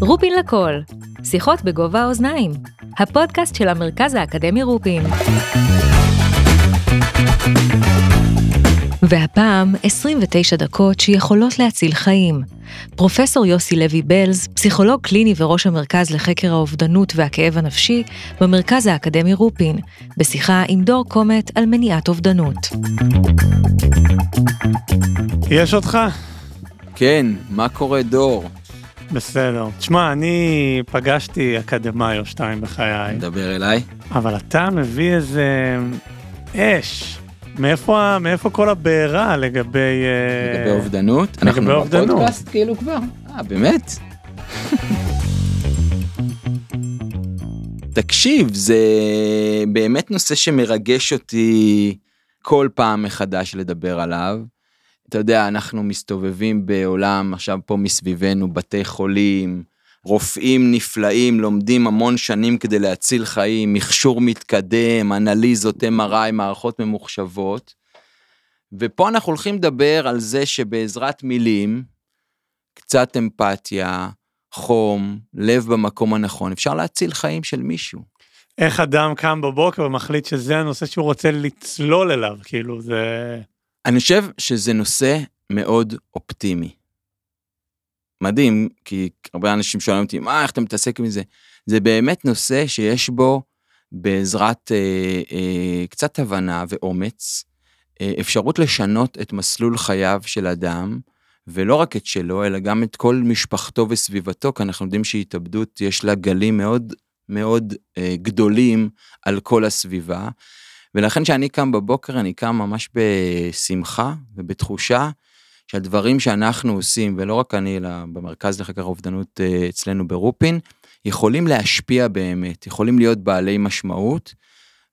רופין לקול, שיחות בגובה האוזניים, הפודקאסט של המרכז האקדמי רופין. והפעם 29 דקות שיכולות להציל חיים. פרופסור יוסי לוי בלז, פסיכולוג קליני וראש המרכז לחקר האובדנות והכאב הנפשי במרכז האקדמי רופין, בשיחה עם דור קומט על מניעת אובדנות. יש אותך? כן, מה קורה דור? בסדר. תשמע, אני פגשתי אקדמאי או שתיים בחיי. מדבר אליי. אבל אתה מביא איזה אש. מאיפה כל הבעירה לגבי אובדנות? אנחנו בפודקאסט כאילו כבר. באמת? תקשיב, זה באמת נושא שמרגש אותי כל פעם מחדש לדבר עליו. אתה יודע, אנחנו מסתובבים בעולם, עכשיו פה מסביבנו, בתי חולים, רופאים נפלאים, לומדים המון שנים כדי להציל חיים, מכשור מתקדם, אנליזות MRI, מערכות ממוחשבות, ופה אנחנו הולכים לדבר על זה שבעזרת מילים, קצת אמפתיה, חום, לב במקום הנכון, אפשר להציל חיים של מישהו. איך אדם קם בבוקר ומחליט שזה הנושא שהוא רוצה לצלול אליו, כאילו זה... אני חושב שזה נושא מאוד אופטימי. מדהים, כי הרבה אנשים שואלים אותי, איך אתה מתעסק עם זה? זה באמת נושא שיש בו, בעזרת קצת הבנה ואומץ, אפשרות לשנות את מסלול חייו של אדם, ולא רק את שלו, אלא גם את כל משפחתו וסביבתו, כי אנחנו יודעים שהתאבדות יש לה גלים מאוד מאוד גדולים על כל הסביבה, ולכן שאני קם בבוקר, אני קם ממש בשמחה ובתחושה, שהדברים שאנחנו עושים, ולא רק אני, אלא במרכז לחקר האובדנות אצלנו ברופין, יכולים להשפיע באמת, יכולים להיות בעלי משמעות,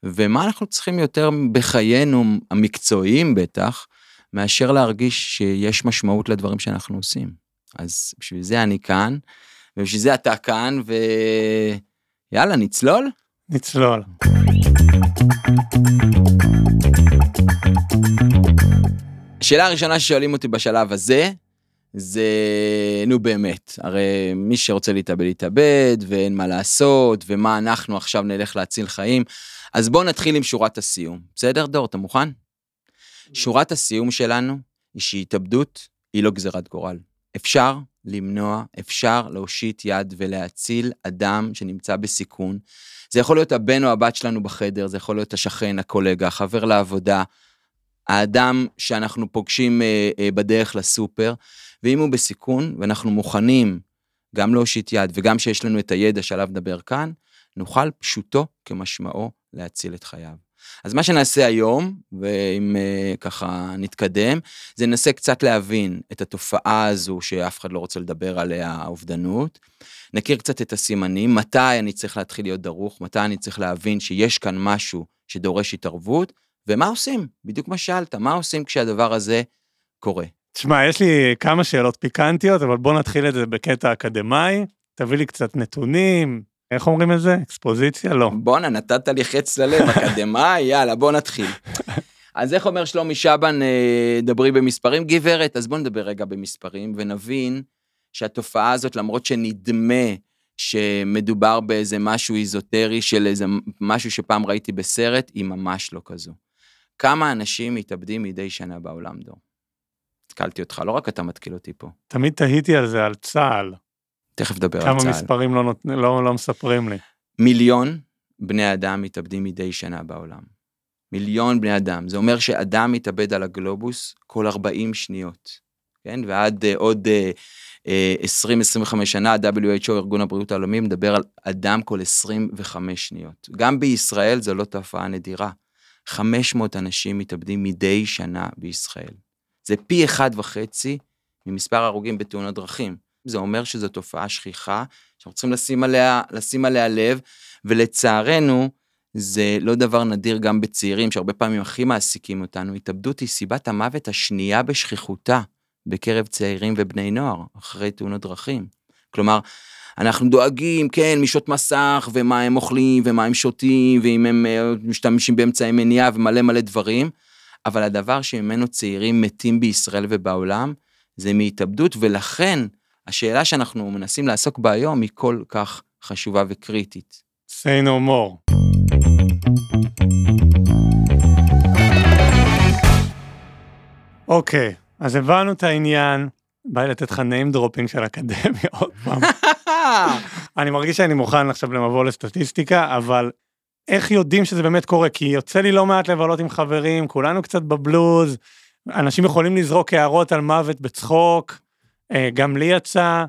ומה אנחנו צריכים יותר בחיינו המקצועיים בטח, מאשר להרגיש שיש משמעות לדברים שאנחנו עושים. אז בשביל זה אני כאן, ובשביל זה אתה כאן, ויאללה, נצלול? נצלול. השאלה הראשונה ששואלים אותי בשלב הזה, זה, באמת, הרי מי שרוצה להתאבד, ואין מה לעשות, ומה אנחנו עכשיו נלך להציל חיים, אז בואו נתחיל עם שורת הסיום. בסדר, דור, אתה מוכן? שורת הסיום שלנו, היא שהתאבדות, היא לא גזרת גורל. אפשר למנוע, אפשר להושיט יד ולהציל אדם שנמצא בסיכון. זה יכול להיות הבן או הבת שלנו בחדר, זה יכול להיות השכן, הקולגה, החבר לעבודה, האדם שאנחנו פוגשים בדרך לסופר, ואם הוא בסיכון, ואנחנו מוכנים גם להושיט יד, וגם שיש לנו את הידע שעליו נדבר כאן, נוכל פשוטו כמשמעו להציל את חייו. אז מה שנעשה היום, ואם ככה נתקדם, זה ננסה קצת להבין את התופעה הזו, שאף אחד לא רוצה לדבר עליה, האובדנות, נכיר קצת את הסימנים, מתי אני צריך להתחיל להיות דרוך, מתי אני צריך להבין שיש כאן משהו שדורש התערבות, ומה עושים? בדיוק מה שאלת, מה עושים כשהדבר הזה קורה? תשמע, יש לי כמה שאלות פיקנטיות, אבל בוא נתחיל את זה בקטע אקדמי, תביא לי קצת נתונים, איך אומרים את זה? אקספוזיציה? לא. בוא נתת לי חץ ללב, אקדמי, יאללה, בוא נתחיל. אז איך אומר שלומי שבן, דברי במספרים? גברת, אז בוא נדבר רגע במספרים, ונבין שהתופעה הזאת, למרות שנדמה שמדובר באיזה משהו איזוטרי, של איזה משהו שפעם ראיתי בסרט, היא ממש לא כזו. כמה אנשים מתאבדים מדי שנה בעולם, דור? התקלתי אותך, לא רק אתה מתקיל אותי פה. תמיד תהיתי על זה, על צה"ל. תכף דבר על צה"ל. כמה מספרים לא מספרים לי. 1,000,000 בני אדם מתאבדים מדי שנה בעולם. 1,000,000 בני אדם. זה אומר שאדם מתאבד על הגלובוס כל 40 שניות. כן? ועד עוד 20-25 שנה, WHO, ארגון הבריאות העולמי, מדבר על אדם כל 25 שניות. גם בישראל זו לא תופעה נדירה. 500 אנשים מתאבדים מדי שנה בישראל. זה פי 1.5 ממספר הרוגים בתאונות דרכים. זה אומר שזו תופעה שכיחה, שאנחנו צריכים לשים עליה לב, ולצערנו, זה לא דבר נדיר גם בצעירים, שהרבה פעמים הכי מעסיקים אותנו. התאבדות היא סיבת המוות השנייה בשכיחותה, בקרב צעירים ובני נוער, אחרי תאונות דרכים. כלומר, אנחנו דואגים, כן, מישות מסך, ומה הם אוכלים, ומה הם שותים, ואם הם משתמשים באמצעי מניעה, ומלא מלא דברים, אבל הדבר שממנו צעירים מתים בישראל ובעולם, זה מהתאבדות, ולכן השאלה שאנחנו מנסים לעסוק בה היום היא כל כך חשובה וקריטית. Say no more. אוקיי, אז הבנו את העניין, בא לי לתת לך name dropping של אקדמיה עוד פעם. אני מרגיש שאני מוכן עכשיו למבוא לסטטיסטיקה, אבל איך יודעים שזה באמת קורה? כי יוצא לי לא מעט לבלות עם חברים, כולנו קצת בבלוז, אנשים יכולים לזרוק הערות על מוות בצחוק, גם לי יצא,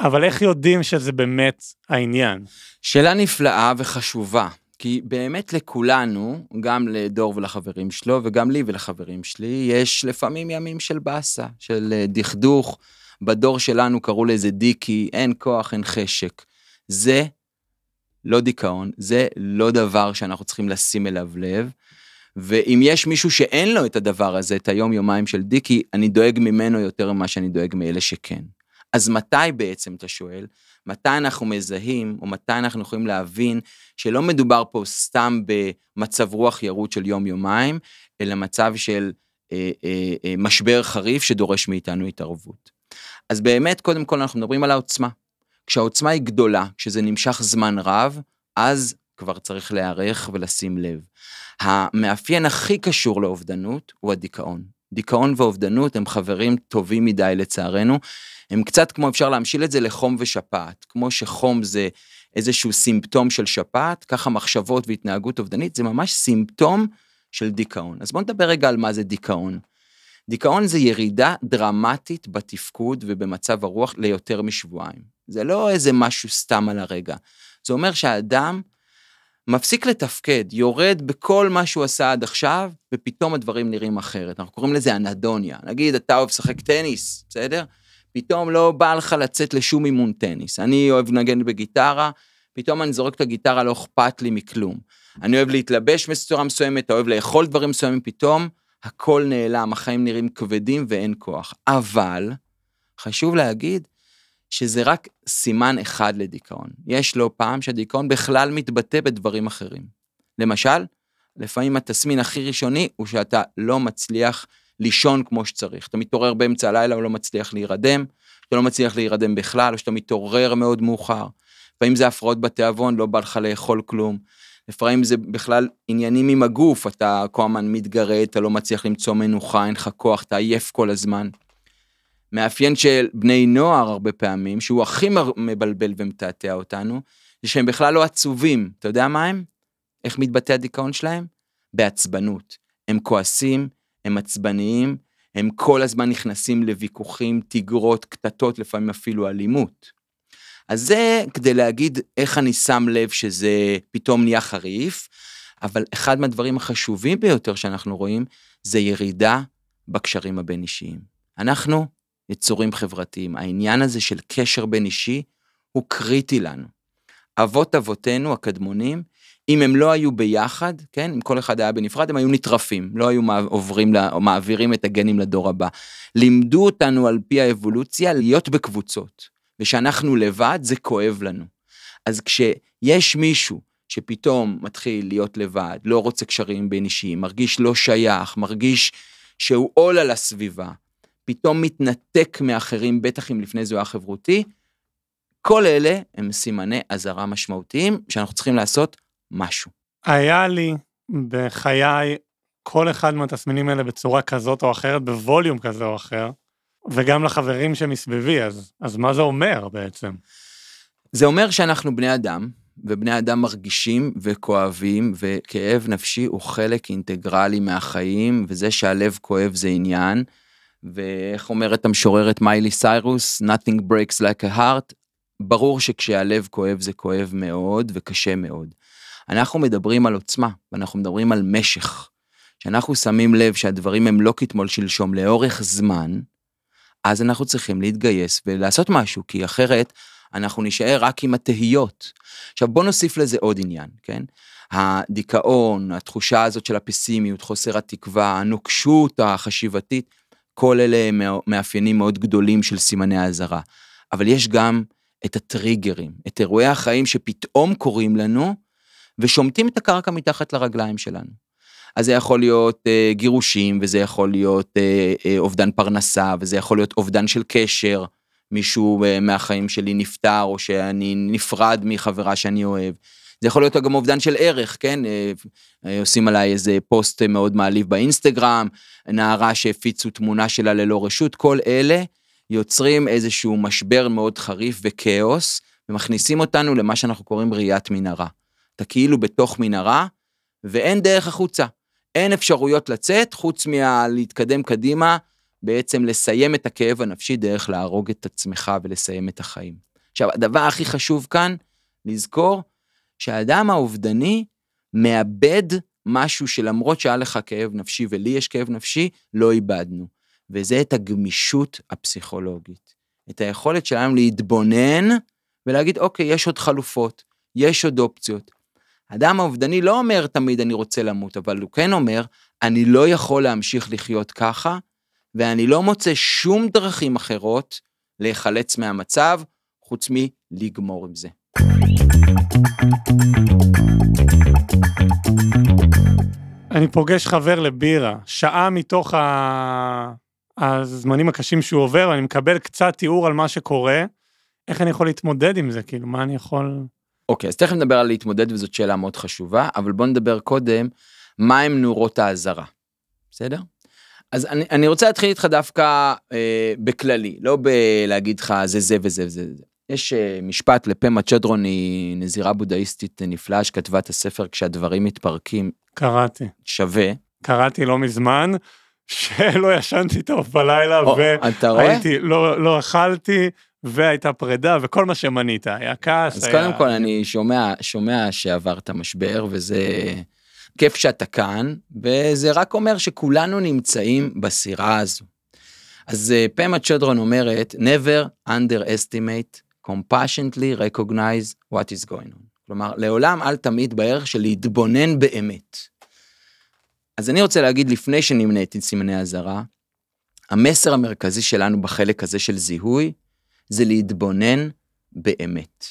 אבל איך יודעים שזה באמת העניין? שאלה נפלאה וחשובה, כי באמת לכולנו, גם לדור ולחברים שלו, וגם לי ולחברים שלי, יש לפעמים ימים של באסה, של דכדוך, בדור שלנו קראו לזה דיקי, אין כוח, אין חשק. זה לא דיכאון, זה לא דבר שאנחנו צריכים לשים אליו לב, ואם יש מישהו שאין לו את הדבר הזה, את היום יומיים של דיקי, אני דואג ממנו יותר ממה שאני דואג מאלה שכן. אז מתי בעצם אתה שואל? מתי אנחנו מזהים, או מתי אנחנו יכולים להבין, שלא מדובר פה סתם במצב רוח ירוד של יום-יומיים, אלא מצב של משבר חריף שדורש מאיתנו התערבות. אז באמת, קודם כל אנחנו מדברים על העוצמה. כשהעוצמה היא גדולה, כשזה נמשך זמן רב, אז כבר צריך להיערך ולשים לב. המאפיין הכי קשור לאובדנות הוא הדיכאון. דיכאון ואובדנות הם חברים טובים מדי לצערנו, הם קצת כמו אפשר להמשיל את זה לחום ושפעת, כמו שחום זה איזשהו סימפטום של שפעת, ככה מחשבות והתנהגות אובדנית, זה ממש סימפטום של דיכאון. אז בואו נדבר רגע על מה זה דיכאון. דיכאון זה ירידה דרמטית בתפקוד ובמצב הרוח ליותר משבועיים. זה לא איזה משהו סתם על הרגע. זה אומר שהאדם מפסיק לתפקד, יורד בכל מה שהוא עשה עד עכשיו, ופתאום הדברים נראים אחרת. אנחנו קוראים לזה אנדוניה. נגיד, אתה אוהב לשחק טניס, בסדר? פתאום לא בא לך לצאת לשום אימון טניס. אני אוהב לנגן בגיטרה, פתאום אני זורק את הגיטרה, לא אכפת לי מכלום. אני אוהב להתלבש בצורה מסוימת, אוהב לאכול דברים מסוימים, פתאום הכל נעלם, החיים נראים כבדים ואין כוח. אבל, חשוב להגיד, שזה רק סימן אחד לדיכאון. יש לא פעם שהדיכאון בכלל מתבטא בדברים אחרים. למשל, לפעמים התסמין הכי ראשוני, הוא שאתה לא מצליח לישון כמו שצריך. אתה מתעורר באמצע הלילה, או לא מצליח להירדם, אתה לא מצליח להירדם בכלל, או שאתה מתעורר מאוד מאוחר. לפעמים זה הפרעות בתיאבון, לא בא לך לאכול כלום. לפעמים זה בכלל עניינים עם הגוף, אתה כואמן מתגרד, אתה לא מצליח למצוא מנוחה, אין לך כוח, אתה עייף כל הזמן. מאפיין של בני נוער הרבה פעמים, שהוא הכי מבלבל ומתעתע אותנו, זה שהם בכלל לא עצובים. אתה יודע מה הם? איך מתבטא הדיכאון שלהם? בעצבנות. הם כועסים, הם עצבניים, הם כל הזמן נכנסים לוויכוחים, תגרות, קטטות, לפעמים אפילו אלימות. אז זה כדי להגיד איך אני שם לב שזה פתאום נהיה חריף, אבל אחד מהדברים החשובים ביותר שאנחנו רואים, זה ירידה בקשרים הבין אישיים. אנחנו יצורים חברתיים, העניין הזה של קשר בין אישי, הוא קריטי לנו. אבות אבותינו הקדמונים, אם הם לא היו ביחד, כן, אם כל אחד היה בנפרד, הם היו נטרפים, לא היו מעבירים את הגנים לדור הבא. לימדו אותנו על פי האבולוציה להיות בקבוצות, ושאנחנו לבד זה כואב לנו. אז כשיש מישהו שפתאום מתחיל להיות לבד, לא רוצה קשרים בין אישיים, מרגיש לא שייך, מרגיש שהוא עול על הסביבה, פתאום מתנתק מאחרים, בטח אם לפני זוהה חברותי, כל אלה הם סימני עזרה משמעותיים, שאנחנו צריכים לעשות משהו. היה לי בחיי כל אחד מהתסמינים האלה בצורה כזאת או אחרת, בווליום כזה או אחר, וגם לחברים שמסביבי, אז מה זה אומר בעצם? זה אומר שאנחנו בני אדם, ובני אדם מרגישים וכואבים, וכאב נפשי הוא חלק אינטגרלי מהחיים, וזה שהלב כואב זה עניין, ואיך אומרת המשוררת מיילי סיירוס, nothing breaks like a heart, ברור שכשהלב כואב זה כואב מאוד וקשה מאוד. אנחנו מדברים על עוצמה, ואנחנו מדברים על משך, שאנחנו שמים לב שהדברים הם לא כתמול שלשום לאורך זמן, אז אנחנו צריכים להתגייס ולעשות משהו, כי אחרת אנחנו נשאר רק עם התהיות. עכשיו בוא נוסיף לזה עוד עניין, כן? הדיכאון, התחושה הזאת של הפסימיות, חוסר התקווה, הנוקשות החשיבתית, כל אלה מאפיינים מאוד גדולים של סימני האזהרה. אבל יש גם את הטריגרים, את אירועי החיים שפתאום קורים לנו, ושומטים את הקרקע מתחת לרגליים שלנו. אז זה יכול להיות גירושים, וזה יכול להיות אובדן פרנסה, וזה יכול להיות אובדן של קשר, מישהו מהחיים שלי נפטר, או שאני נפרד מחברה שאני אוהב. זה יכול להיות גם אובדן של ערך, כן? עושים עליי איזה פוסט מאוד מעליב באינסטגרם, נערה שהפיצו תמונה שלה ללא רשות, כל אלה יוצרים איזשהו משבר מאוד חריף וכאוס, ומכניסים אותנו למה שאנחנו קוראים ראיית מנהרה. אתה כאילו בתוך מנהרה, ואין דרך החוצה. אין אפשרויות לצאת, חוץ מלהתקדם קדימה, בעצם לסיים את הכאב הנפשי דרך להרוג את עצמך ולסיים את החיים. עכשיו, הדבר הכי חשוב כאן, לזכור, שהאדם האובדני מאבד משהו שלמרות שהיה לך כאב נפשי, ולי יש כאב נפשי, לא איבדנו. וזה את הגמישות הפסיכולוגית. את היכולת שלנו להתבונן, ולהגיד, אוקיי, יש עוד חלופות, יש עוד אופציות. האדם האובדני לא אומר תמיד אני רוצה למות, אבל הוא כן אומר, אני לא יכול להמשיך לחיות ככה, ואני לא מוצא שום דרכים אחרות להיחלץ מהמצב, חוץ מלגמור עם זה. אני פוגש חבר לבירה, שעה מתוך הזמנים הקשים שהוא עובר, ואני מקבל קצת תיאור על מה שקורה, איך אני יכול להתמודד עם זה, כאילו, מה אני יכול... אוקיי, אז תכף נדבר על להתמודד, וזאת שאלה מאוד חשובה, אבל בואו נדבר קודם, מה הם נורות האזהרה? בסדר? אז אני רוצה להתחיל איתך דווקא בכללי, לא בלהגיד לך זה זה וזה וזה. יש משפט לפמה צ'ודרון, היא נזירה בודהיסטית נפלאה, שכתבה את הספר כשהדברים מתפרקים. קראתי. שווה. קראתי לא מזמן, שלא ישנתי טוב בלילה, והייתי, לא אכלתי, והייתה פרידה, וכל מה שמנית, היה כעס. אז קודם כל אני שומע שעברת משבר, וזה כיף שאתה כאן, וזה רק אומר שכולנו נמצאים בסירה הזו. אז פמה צ'ודרון אומרת, never underestimate, compassionately recognize what is going on. כלומר, לעולם אל תמיד בערך של להתבונן באמת. אז אני רוצה להגיד, לפני שנמנעתי את סימני הזרה, המסר המרכזי שלנו בחלק הזה של זיהוי, זה להתבונן באמת.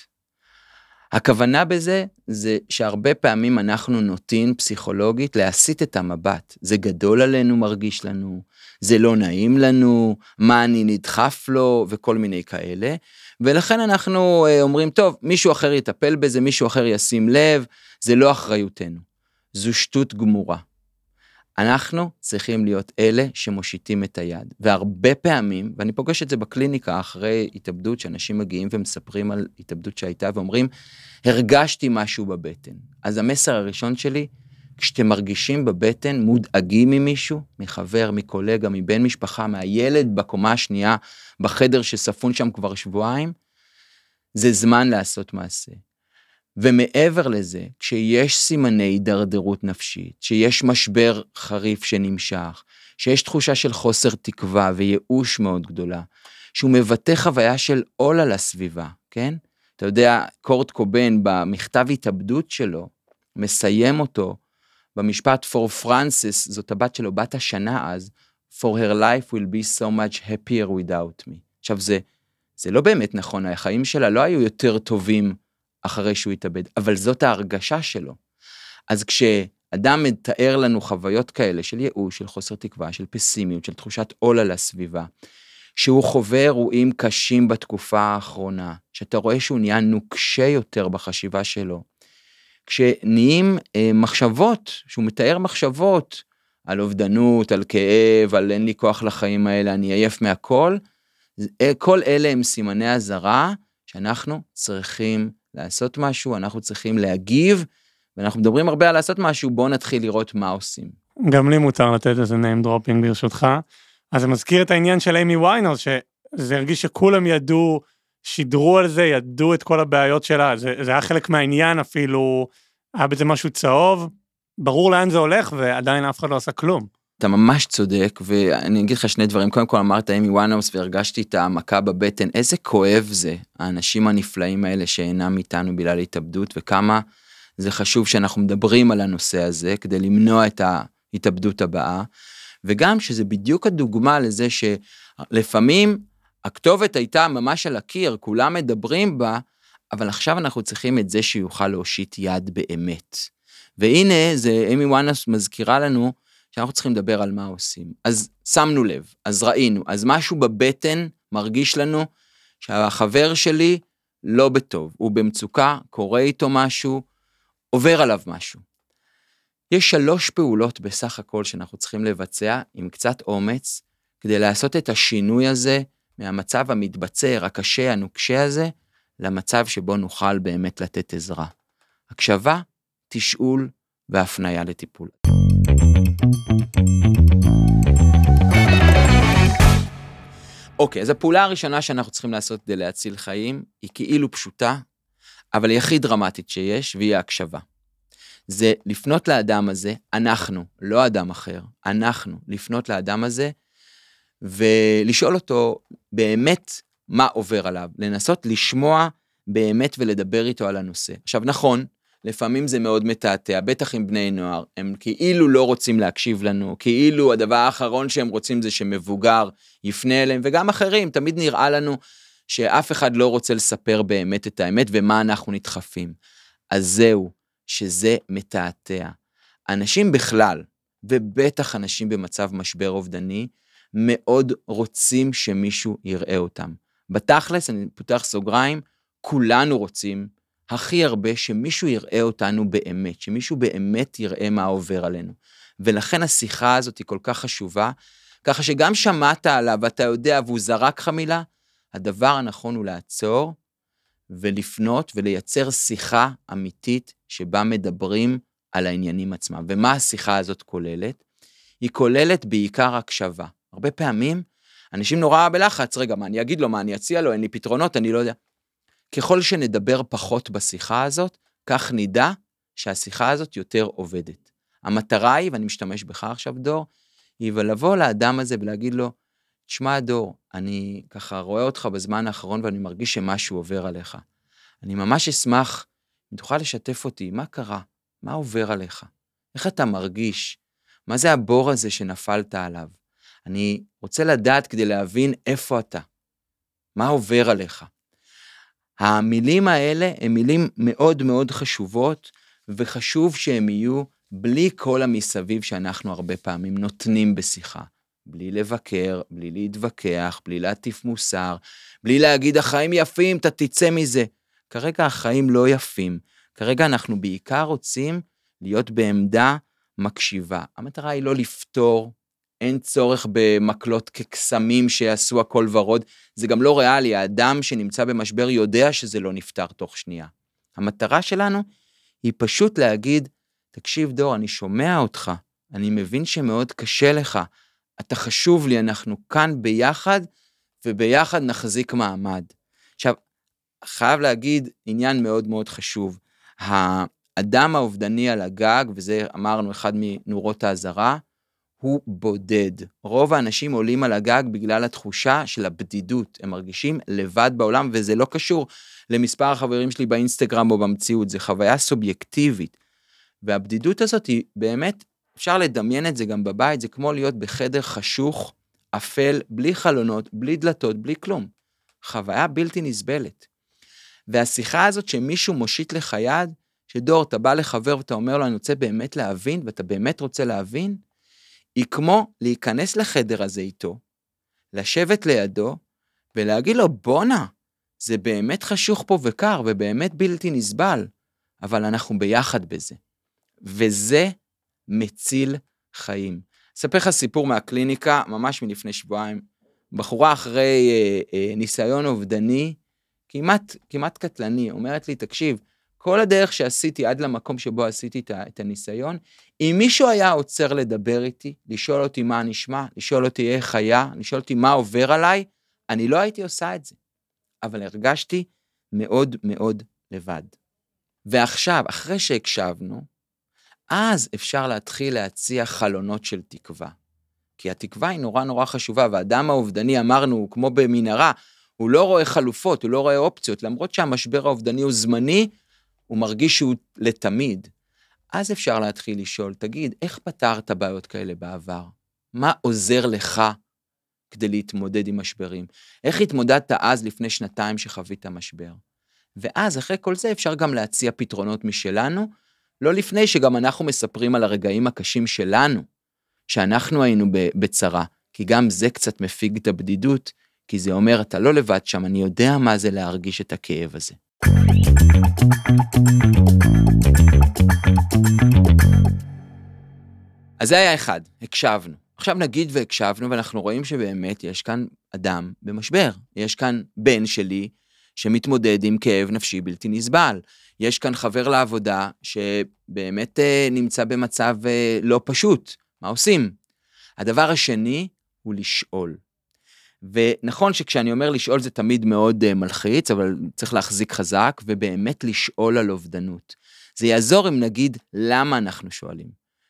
הכוונה בזה, זה שהרבה פעמים אנחנו נוטים פסיכולוגית להסיט את המבט. זה גדול עלינו, מרגיש לנו, זה לא נעים לנו, מה אני נדחף לו, וכל מיני כאלה. ולכן אנחנו אומרים, טוב, מישהו אחר יטפל בזה, מישהו אחר ישים לב, זה לא אחריותנו. זו שטות גמורה. אנחנו צריכים להיות אלה שמושיטים את היד, והרבה פעמים, ואני פוגש את זה בקליניקה אחרי התאבדות, שאנשים מגיעים ומספרים על התאבדות שהייתה, ואומרים, הרגשתי משהו בבטן. אז המסר הראשון שלי, כשאתם מרגישים בבטן, מודאגים ממישהו, מחבר, מקולגה, מבן משפחה, מהילד בקומה השנייה, בחדר שספון שם כבר שבועיים, זה זמן לעשות מעשה. ומעבר לזה, כשיש סימני הידרדרות נפשית, שיש משבר חריף שנמשך, שיש תחושה של חוסר תקווה וייאוש מאוד גדולה, שהוא מבטא חוויה של עול על הסביבה, כן? אתה יודע, קורט קובן במכתב התאבדות שלו, מסיים אותו במשפט for Francis, זאת הבת שלו, בת השנה אז, for her life will be so much happier without me. עכשיו זה לא באמת נכון, החיים שלה לא היו יותר טובים, אחרי שהוא יתאבד, אבל זאת ההרגשה שלו. אז כשאדם מתאר לנו חוויות כאלה של ייאוש, של חוסר תקווה, של פסימיות, של תחושת עול על הסביבה, שהוא חווה אירועים קשים בתקופה האחרונה, שאתה רואה שהוא נהיה נוקשה יותר בחשיבה שלו, כשנהיים מחשבות, שהוא מתאר מחשבות על אובדנות, על כאב, על אין לי כוח לחיים האלה, אני עייף מהכל, כל אלה הם סימני הזרה, שאנחנו צריכים לעשות משהו, אנחנו צריכים להגיב, ואנחנו מדברים הרבה על לעשות משהו, בואו נתחיל לראות מה עושים. גם לי מותר לתת איזה name dropping ברשותך, אז זה מזכיר את העניין של אימי ויינאוס, שזה הרגיש שכולם ידעו, שידרו על זה, ידעו את כל הבעיות שלה, זה היה חלק מהעניין אפילו, היה בזה משהו צהוב, ברור לאן זה הולך, ועדיין אף אחד לא עשה כלום. אתה ממש צודק, ואני אגיד לך שני דברים, קודם כל אמרת אימי וואנאוס, והרגשתי את העמקה בבטן, איזה כואב זה, האנשים הנפלאים האלה שאינם איתנו בגלל התאבדות, וכמה זה חשוב שאנחנו מדברים על הנושא הזה, כדי למנוע את ההתאבדות הבאה, וגם שזה בדיוק הדוגמה לזה, שלפעמים הכתובת הייתה ממש על הקיר, כולם מדברים בה, אבל עכשיו אנחנו צריכים את זה שיוכל להושיט יד באמת. והנה, אימי וואנאוס מזכירה לנו, שאנחנו צריכים לדבר על מה עושים. אז שמנו לב, אז ראינו, אז משהו בבטן מרגיש לנו שהחבר שלי לא בטוב, הוא במצוקה, קורא איתו משהו, עובר עליו משהו. יש 3 פעולות בסך הכל שאנחנו צריכים לבצע עם קצת אומץ, כדי לעשות את השינוי הזה מהמצב המתבצר, הקשה, הנוקשה הזה, למצב שבו נוכל באמת לתת עזרה. הקשבה, תשאול והפניה לטיפול. אוקיי, אז הפעולה הראשונה שאנחנו צריכים לעשות כדי להציל חיים, היא כאילו פשוטה, אבל היא הכי דרמטית שיש, והיא ההקשבה. זה לפנות לאדם הזה, אנחנו, לא אדם אחר, אנחנו לפנות לאדם הזה, ולשאול אותו באמת מה עובר עליו, לנסות לשמוע באמת ולדבר איתו על הנושא. עכשיו נכון, לפעמים זה מאוד מתעתע, בטח עם בני נוער, הם כאילו לא רוצים להקשיב לנו, כאילו הדבר האחרון שהם רוצים זה שמבוגר יפנה אליהם, וגם אחרים, תמיד נראה לנו שאף אחד לא רוצה לספר באמת את האמת, ומה אנחנו נדחפים. אז זהו, שזה מתעתע. אנשים בכלל, ובטח אנשים במצב משבר אובדני, מאוד רוצים שמישהו יראה אותם. בתכלס, אני פותח סוגריים, כולנו רוצים הכי הרבה שמישהו יראה אותנו באמת, שמישהו באמת יראה מה עובר עלינו. ולכן השיחה הזאת היא כל כך חשובה, ככה שגם שמעת עליו, ואתה יודע, והוא זרק לך מילה, הדבר הנכון הוא לעצור, ולפנות ולייצר שיחה אמיתית, שבה מדברים על העניינים עצמם. ומה השיחה הזאת כוללת? היא כוללת בעיקר הקשבה. הרבה פעמים אנשים נורא בלחץ, רגע, מה אני אגיד לו, מה אני אציע לו, אין לי פתרונות, אני לא יודע. ככל שנדבר פחות בשיחה הזאת, כך נדע שהשיחה הזאת יותר עובדת. המטרה היא, ואני משתמש בך עכשיו דור, היא לבוא לאדם הזה ולהגיד לו, תשמע דור, אני ככה רואה אותך בזמן האחרון ואני מרגיש שמשהו עובר עליך. אני ממש אשמח, אם תוכל לשתף אותי, מה קרה? מה עובר עליך? איך אתה מרגיש? מה זה הבור הזה שנפלת עליו? אני רוצה לדעת כדי להבין איפה אתה. מה עובר עליך? המילים האלה הן מילים מאוד מאוד חשובות, וחשוב שהן יהיו בלי כל המסביב שאנחנו הרבה פעמים נותנים בשיחה. בלי לבקר, בלי להתווכח, בלי להטיף מוסר, בלי להגיד החיים יפים, אתה תצא מזה. כרגע החיים לא יפים. כרגע אנחנו בעיקר רוצים להיות בעמדה מקשיבה. המטרה היא לא לפתור, אין צורך במקלות כקסמים שיעשו הכל ורוד, זה גם לא ריאלי, האדם שנמצא במשבר יודע שזה לא נפטר תוך שנייה. המטרה שלנו היא פשוט להגיד, תקשיב דור, אני שומע אותך, אני מבין שמאוד קשה לך, אתה חשוב לי, אנחנו כאן ביחד, וביחד נחזיק מעמד. עכשיו, חייב להגיד עניין מאוד מאוד חשוב, האדם האובדני על הגג, וזה אמרנו אחד מנורות האזהרה, הוא בודד. רוב האנשים עולים על הגג בגלל התחושה של הבדידות. הם מרגישים לבד בעולם, וזה לא קשור למספר החברים שלי באינסטגרם או במציאות. זה חוויה סובייקטיבית. והבדידות הזאת היא באמת, אפשר לדמיין את זה גם בבית, זה כמו להיות בחדר חשוך, אפל, בלי חלונות, בלי דלתות, בלי כלום. חוויה בלתי נסבלת. והשיחה הזאת שמישהו מושיט לך יד, שדור, אתה בא לחבר ואתה אומר לו, אני רוצה באמת להבין, ואתה באמת רוצה להבין, היא כמו להיכנס לחדר הזה איתו, לשבת לידו, ולהגיד לו, בונה, זה באמת חשוך פה וקר, ובאמת בלתי נסבל, אבל אנחנו ביחד בזה. וזה מציל חיים. אספר לך סיפור מהקליניקה, ממש מלפני שבועיים, בחורה אחרי ניסיון אובדני, כמעט קטלני, אומרת לי, תקשיב, כל הדרך שעשיתי עד למקום שבו עשיתי את הניסיון, אם מישהו היה עוצר לדבר איתי, לשאול אותי מה נשמע, לשאול אותי איך היה, לשאול אותי מה עובר עליי, אני לא הייתי עושה את זה. אבל הרגשתי מאוד מאוד לבד. ועכשיו, אחרי שהקשבנו, אז אפשר להתחיל להציע חלונות של תקווה. כי התקווה היא נורא נורא חשובה, והאדם האובדני אמרנו, כמו במנהרה, הוא לא רואה חלופות, הוא לא רואה אופציות, למרות שהמשבר האובדני הוא זמני, הוא מרגיש שהוא לתמיד, אז אפשר להתחיל לשאול, תגיד, איך פתרת בעיות כאלה בעבר? מה עוזר לך כדי להתמודד עם משברים? איך התמודדת אז לפני 2 שחווית המשבר? ואז אחרי כל זה אפשר גם להציע פתרונות משלנו, לא לפני שגם אנחנו מספרים על הרגעים הקשים שלנו, שאנחנו היינו בצרה, כי גם זה קצת מפיג את הבדידות, כי זה אומר, אתה לא לבד שם, אני יודע מה זה להרגיש את הכאב הזה. אז זה היה אחד, הקשבנו. עכשיו נגיד והקשבנו, ואנחנו רואים שבאמת יש כאן אדם במשבר. יש כאן בן שלי שמתמודד עם כאב נפשי בלתי נסבל. יש כאן חבר לעבודה שבאמת נמצא במצב לא פשוט. מה עושים? הדבר השני הוא לשאול. ונכון שכשאני אומר לשאול זה תמיד מאוד מלחיץ, אבל צריך להחזיק חזק, ובאמת לשאול על אובדנות. זה יעזור אם נגיד למה אנחנו שואלים.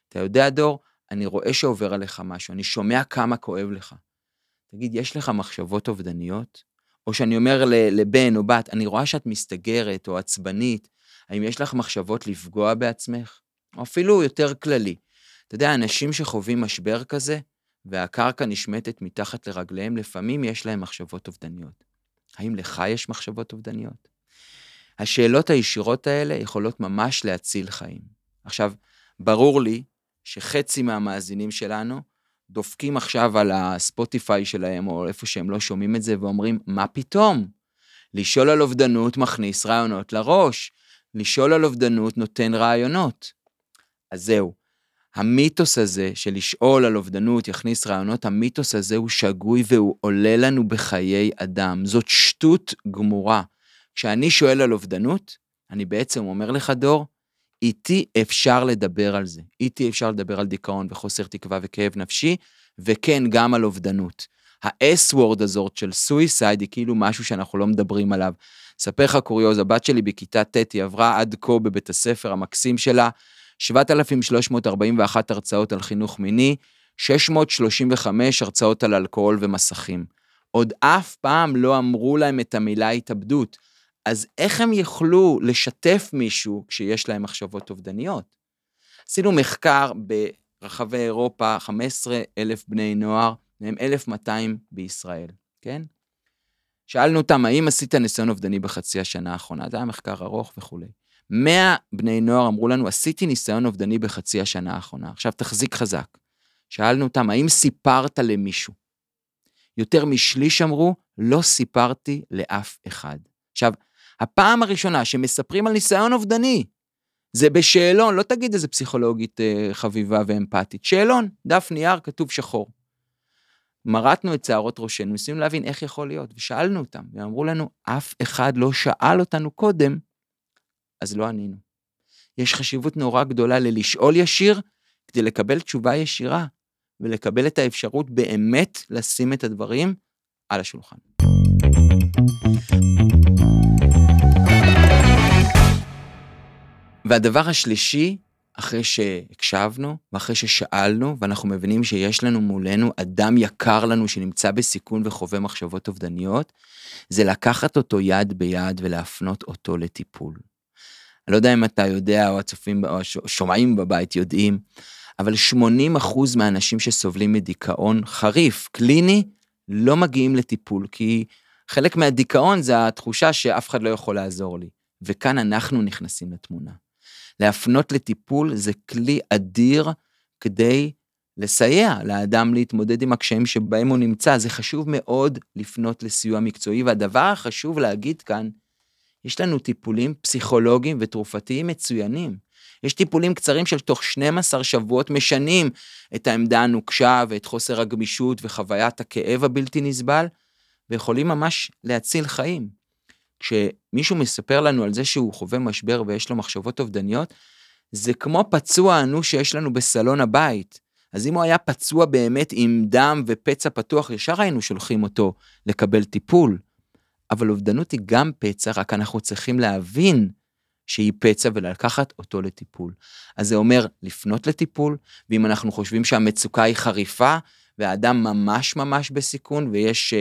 אתה יודע דור, אני רואה שעובר עליך משהו, אני שומע כמה כואב לך. תגיד, יש לך מחשבות אובדניות? או שאני אומר לבן או בת, אני רואה שאת מסתגרת או עצבנית, האם יש לך מחשבות לפגוע בעצמך? או אפילו יותר כללי. אתה יודע, אנשים שחווים משבר כזה, והקרקע נשמטת מתחת לרגליהם, לפעמים יש להם מחשבות אובדניות. האם לך יש מחשבות אובדניות? השאלות הישירות האלה יכולות ממש להציל חיים. עכשיו, ברור לי שחצי מהמאזינים שלנו דופקים עכשיו על הספוטיפיי שלהם, או איפה שהם לא שומעים את זה, ואומרים, מה פתאום? לשאול על אובדנות מכניס רעיונות לראש. לשאול על אובדנות נותן רעיונות. אז זהו. המיתוס הזה של לשאול על אובדנות יכניס רעיונות, המיתוס הזה הוא שגוי והוא עולה לנו בחיי אדם. זאת שטות גמורה. כשאני שואל על אובדנות, אני בעצם אומר לך דור, איתי אפשר לדבר על זה. איתי אפשר לדבר על דיכאון וחוסר תקווה וכאב נפשי, וכן גם על אובדנות. ה-S-word הזאת של suicide היא כאילו משהו שאנחנו לא מדברים עליו. ספר לך קוריוז, הבת שלי בכיתה ט' היא עברה עד כה בבית הספר המקסים שלה, 7,341 הרצאות על חינוך מיני, 635 הרצאות על אלכוהול ומסכים. עוד אף פעם לא אמרו להם את המילה התאבדות, אז איך הם יכלו לשתף מישהו כשיש להם מחשבות אובדניות? עשינו מחקר ברחבי אירופה, 15,000 בני נוער, מהם 1,200 בישראל, כן? שאלנו אותם, האם עשית ניסיון אובדני בחצי השנה האחרונה? זה היה מחקר ארוך וכו'. 100 בני נוער אמרו לנו, עשיתי ניסיון אובדני בחצי השנה האחרונה. עכשיו תחזיק חזק. שאלנו אותם, האם סיפרת למישהו? יותר משליש אמרו, לא סיפרתי לאף אחד. עכשיו, הפעם הראשונה שמספרים על ניסיון אובדני, זה בשאלון, לא תגיד איזה פסיכולוגית חביבה ואמפתית. שאלון, דף נייר, כתוב שחור. מרתנו את שערות ראשנו, ניסינו להבין איך יכול להיות, ושאלנו אותם, ואמרו לנו, אף אחד לא שאל אותנו קודם, אז לא ענינו. יש חשיבות נורא גדולה ללשאול ישיר, כדי לקבל תשובה ישירה, ולקבל את האפשרות באמת לשים את הדברים על השולחן. והדבר השלישי, אחרי שהקשבנו, ואחרי ששאלנו, ואנחנו מבינים שיש לנו מולנו אדם יקר לנו שנמצא בסיכון וחווה מחשבות אובדניות, זה לקחת אותו יד ביד ולהפנות אותו לטיפול. אני לא יודע אם אתה יודע, או הצופים, או שומעים בבית יודעים, אבל 80% מהאנשים שסובלים מדיכאון חריף, קליני, לא מגיעים לטיפול, כי חלק מהדיכאון זה התחושה שאף אחד לא יכול לעזור לי, וכאן אנחנו נכנסים לתמונה. להפנות לטיפול זה כלי אדיר כדי לסייע לאדם להתמודד עם הקשיים שבהם הוא נמצא, זה חשוב מאוד לפנות לסיוע מקצועי, והדבר החשוב להגיד כאן, יש לנו טיפולים פסיכולוגיים ותרופתיים מצוינים. יש טיפולים קצרים של תוך 12 שבועות משנים את העמדה הנוקשה ואת חוסר הגמישות וחוויית הכאב הבלתי נסבל, ויכולים ממש להציל חיים. כשמישהו מספר לנו על זה שהוא חווה משבר ויש לו מחשבות אובדניות, זה כמו פצוע אנוש שיש לנו בסלון הבית. אז אם הוא היה פצוע באמת עם דם ופצע פתוח, ישר היינו שולחים אותו לקבל טיפול. אבל אובדנות היא גם פצע, רק אנחנו צריכים להבין שהיא פצע ולקחת אותו לטיפול. אז זה אומר לפנות לטיפול, ואם אנחנו חושבים שהמצוקה היא חריפה, והאדם ממש ממש בסיכון, ויש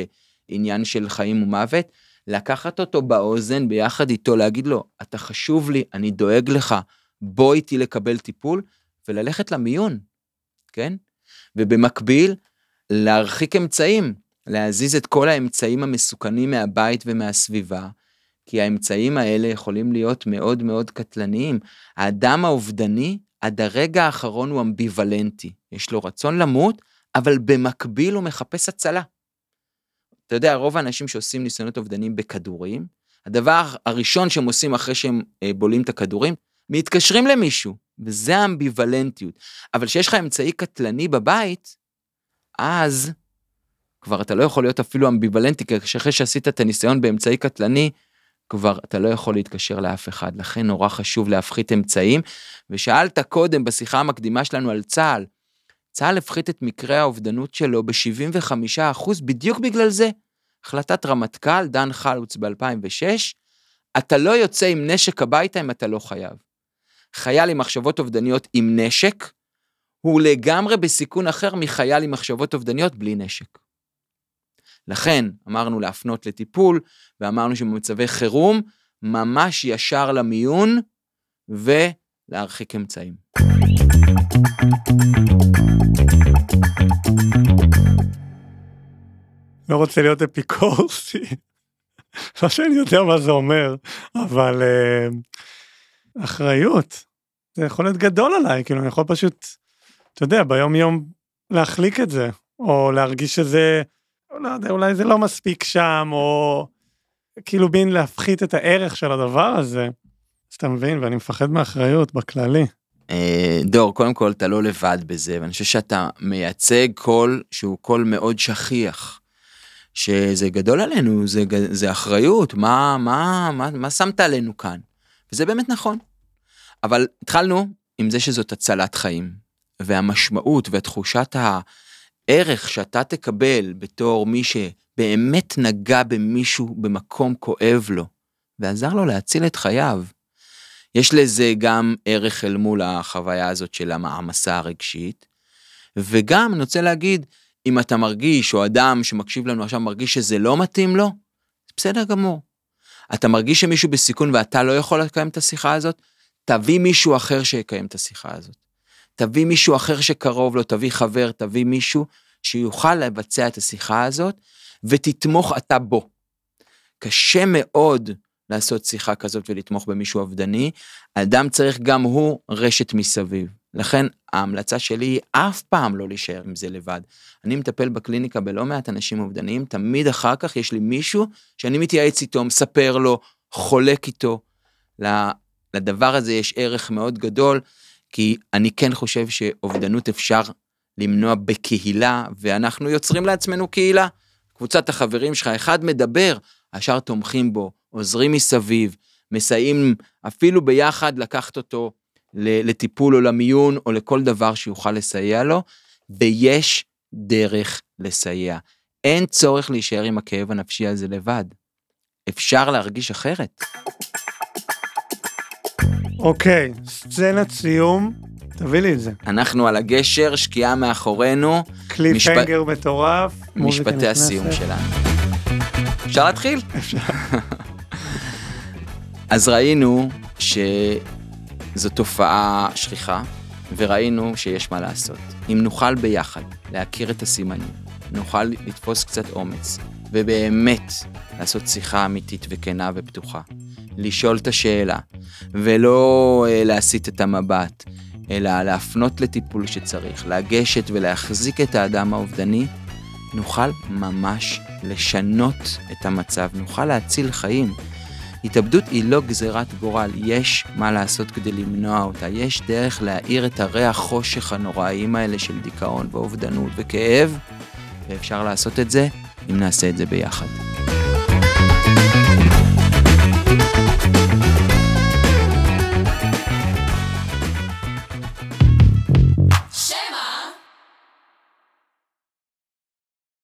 עניין של חיים ומוות, לקחת אותו באוזן ביחד איתו, להגיד לו, אתה חשוב לי, אני דואג לך, בוא איתי לקבל טיפול, וללכת למיון, כן? ובמקביל, להרחיק אמצעים, להזיז את כל האמצעים המסוכנים מהבית ומהסביבה, כי האמצעים האלה יכולים להיות מאוד מאוד קטלניים. האדם האובדני, עד הרגע האחרון הוא אמביוולנטי. יש לו רצון למות, אבל במקביל הוא מחפש הצלה. אתה יודע, רוב האנשים שעושים ניסיונות אובדנים בכדורים, הדבר הראשון שהם עושים אחרי שהם בולים את הכדורים, מתקשרים למישהו, וזה האמביוולנטיות. אבל שיש לך אמצעי קטלני בבית, אז כבר אתה לא יכול להיות אפילו אמביוולנטי, כי אחרי שעשית את הניסיון באמצעי קטלני, כבר אתה לא יכול להתקשר לאף אחד, לכן נורא חשוב להפחית אמצעים, ושאלת קודם בשיחה המקדימה שלנו על צה"ל, צה"ל הפחית את מקרי האובדנות שלו ב-75%, בדיוק בגלל זה, החלטת רמטכ"ל, דן חלוץ ב-2006, אתה לא יוצא עם נשק הביתה אם אתה לא חייב. חייל עם מחשבות אובדניות עם נשק, הוא לגמרי בסיכון אחר מחייל עם מחשבות אובדניות בלי נשק. לכן אמרנו להפנות לטיפול, ואמרנו שבמצבי חירום, ממש ישר למיון, ולהרחיק אמצעים. לא רוצה להיות אפיקורסי, לא שאני יודע מה זה אומר, אבל אחריות, זה יכול להיות גדול עליי, כאילו אני יכול פשוט, אתה יודע, ביום יום להחליק את זה, או להרגיש שזה, אולי זה לא מספיק שם, או כאילו בין להפחית את הערך של הדבר הזה, אז אתה מבין, ואני מפחד מאחריות בכללי. דור, קודם כל אתה לא לבד בזה, ואני חושב שאתה מייצג קול שהוא קול מאוד שכיח, שזה גדול עלינו, זה אחריות, מה שמת עלינו כאן? וזה באמת נכון. אבל התחלנו עם זה שזאת הצלת חיים, והמשמעות והתחושת הערך שאתה תקבל בתור מי שבאמת נגע במישהו במקום כואב לו, ועזר לו להציל את חייו. יש לזה גם ערך אל מול החוויה הזאת של המעמסה הרגשית, וגם אני רוצה להגיד, אם אתה מרגיש, או אדם שמקשיב לנו עכשיו מרגיש שזה לא מתאים לו, זה בסדר גמור. אתה מרגיש שמישהו בסיכון ואתה לא יכול לקיים את השיחה הזאת, תביא מישהו אחר שיקיים את השיחה הזאת. תביא מישהו אחר שקרוב לו, תביא חבר, תביא מישהו שיוכל לבצע את השיחה הזאת, ותתמוך אתה בו. קשה מאוד לעשות שיחה כזאת ולתמוך במישהו אובדני, אדם צריך גם הוא רשת מסביב. לכן ההמלצה שלי היא אף פעם לא להישאר עם זה לבד. אני מטפל בקליניקה בלא מעט אנשים אובדניים, תמיד אחר כך יש לי מישהו שאני מתייעץ איתו, מספר לו, חולק איתו. לדבר הזה יש ערך מאוד גדול, כי אני כן חושב שאובדנות אפשר למנוע בקהילה, ואנחנו יוצרים לעצמנו קהילה. קבוצת החברים שלך, אחד מדבר, השאר תומכים בו, עוזרים מסביב, מסייעים אפילו ביחד לקחת אותו לטיפול או למיון, או לכל דבר שיוכל לסייע לו, ויש דרך לסייע. אין צורך להישאר עם הכאב הנפשי הזה לבד. אפשר להרגיש אחרת. אוקיי, סצנת סיום, תביא לי את זה. אנחנו על הגשר, שקיעה מאחורינו. קליפהנגר מטורף. משפטי הסיום שלנו. אפשר להתחיל? אפשר. אז ראינו שזו תופעה שכיחה, וראינו שיש מה לעשות. אם נוכל ביחד להכיר את הסימנים, נוכל לתפוס קצת אומץ, ובאמת לעשות שיחה אמיתית וכנה ופתוחה, לשאול את השאלה, ולא להסיט את המבט, אלא להפנות לטיפול שצריך, להגשת ולהחזיק את האדם האובדני, נוכל ממש לשנות את המצב, נוכל להציל חיים. התאבדות היא לא גזירת גורל, יש מה לעשות כדי למנוע אותה, יש דרך להאיר את הרי החושך הנוראים האלה של דיכאון ואובדנות וכאב, ואפשר לעשות את זה אם נעשה את זה ביחד.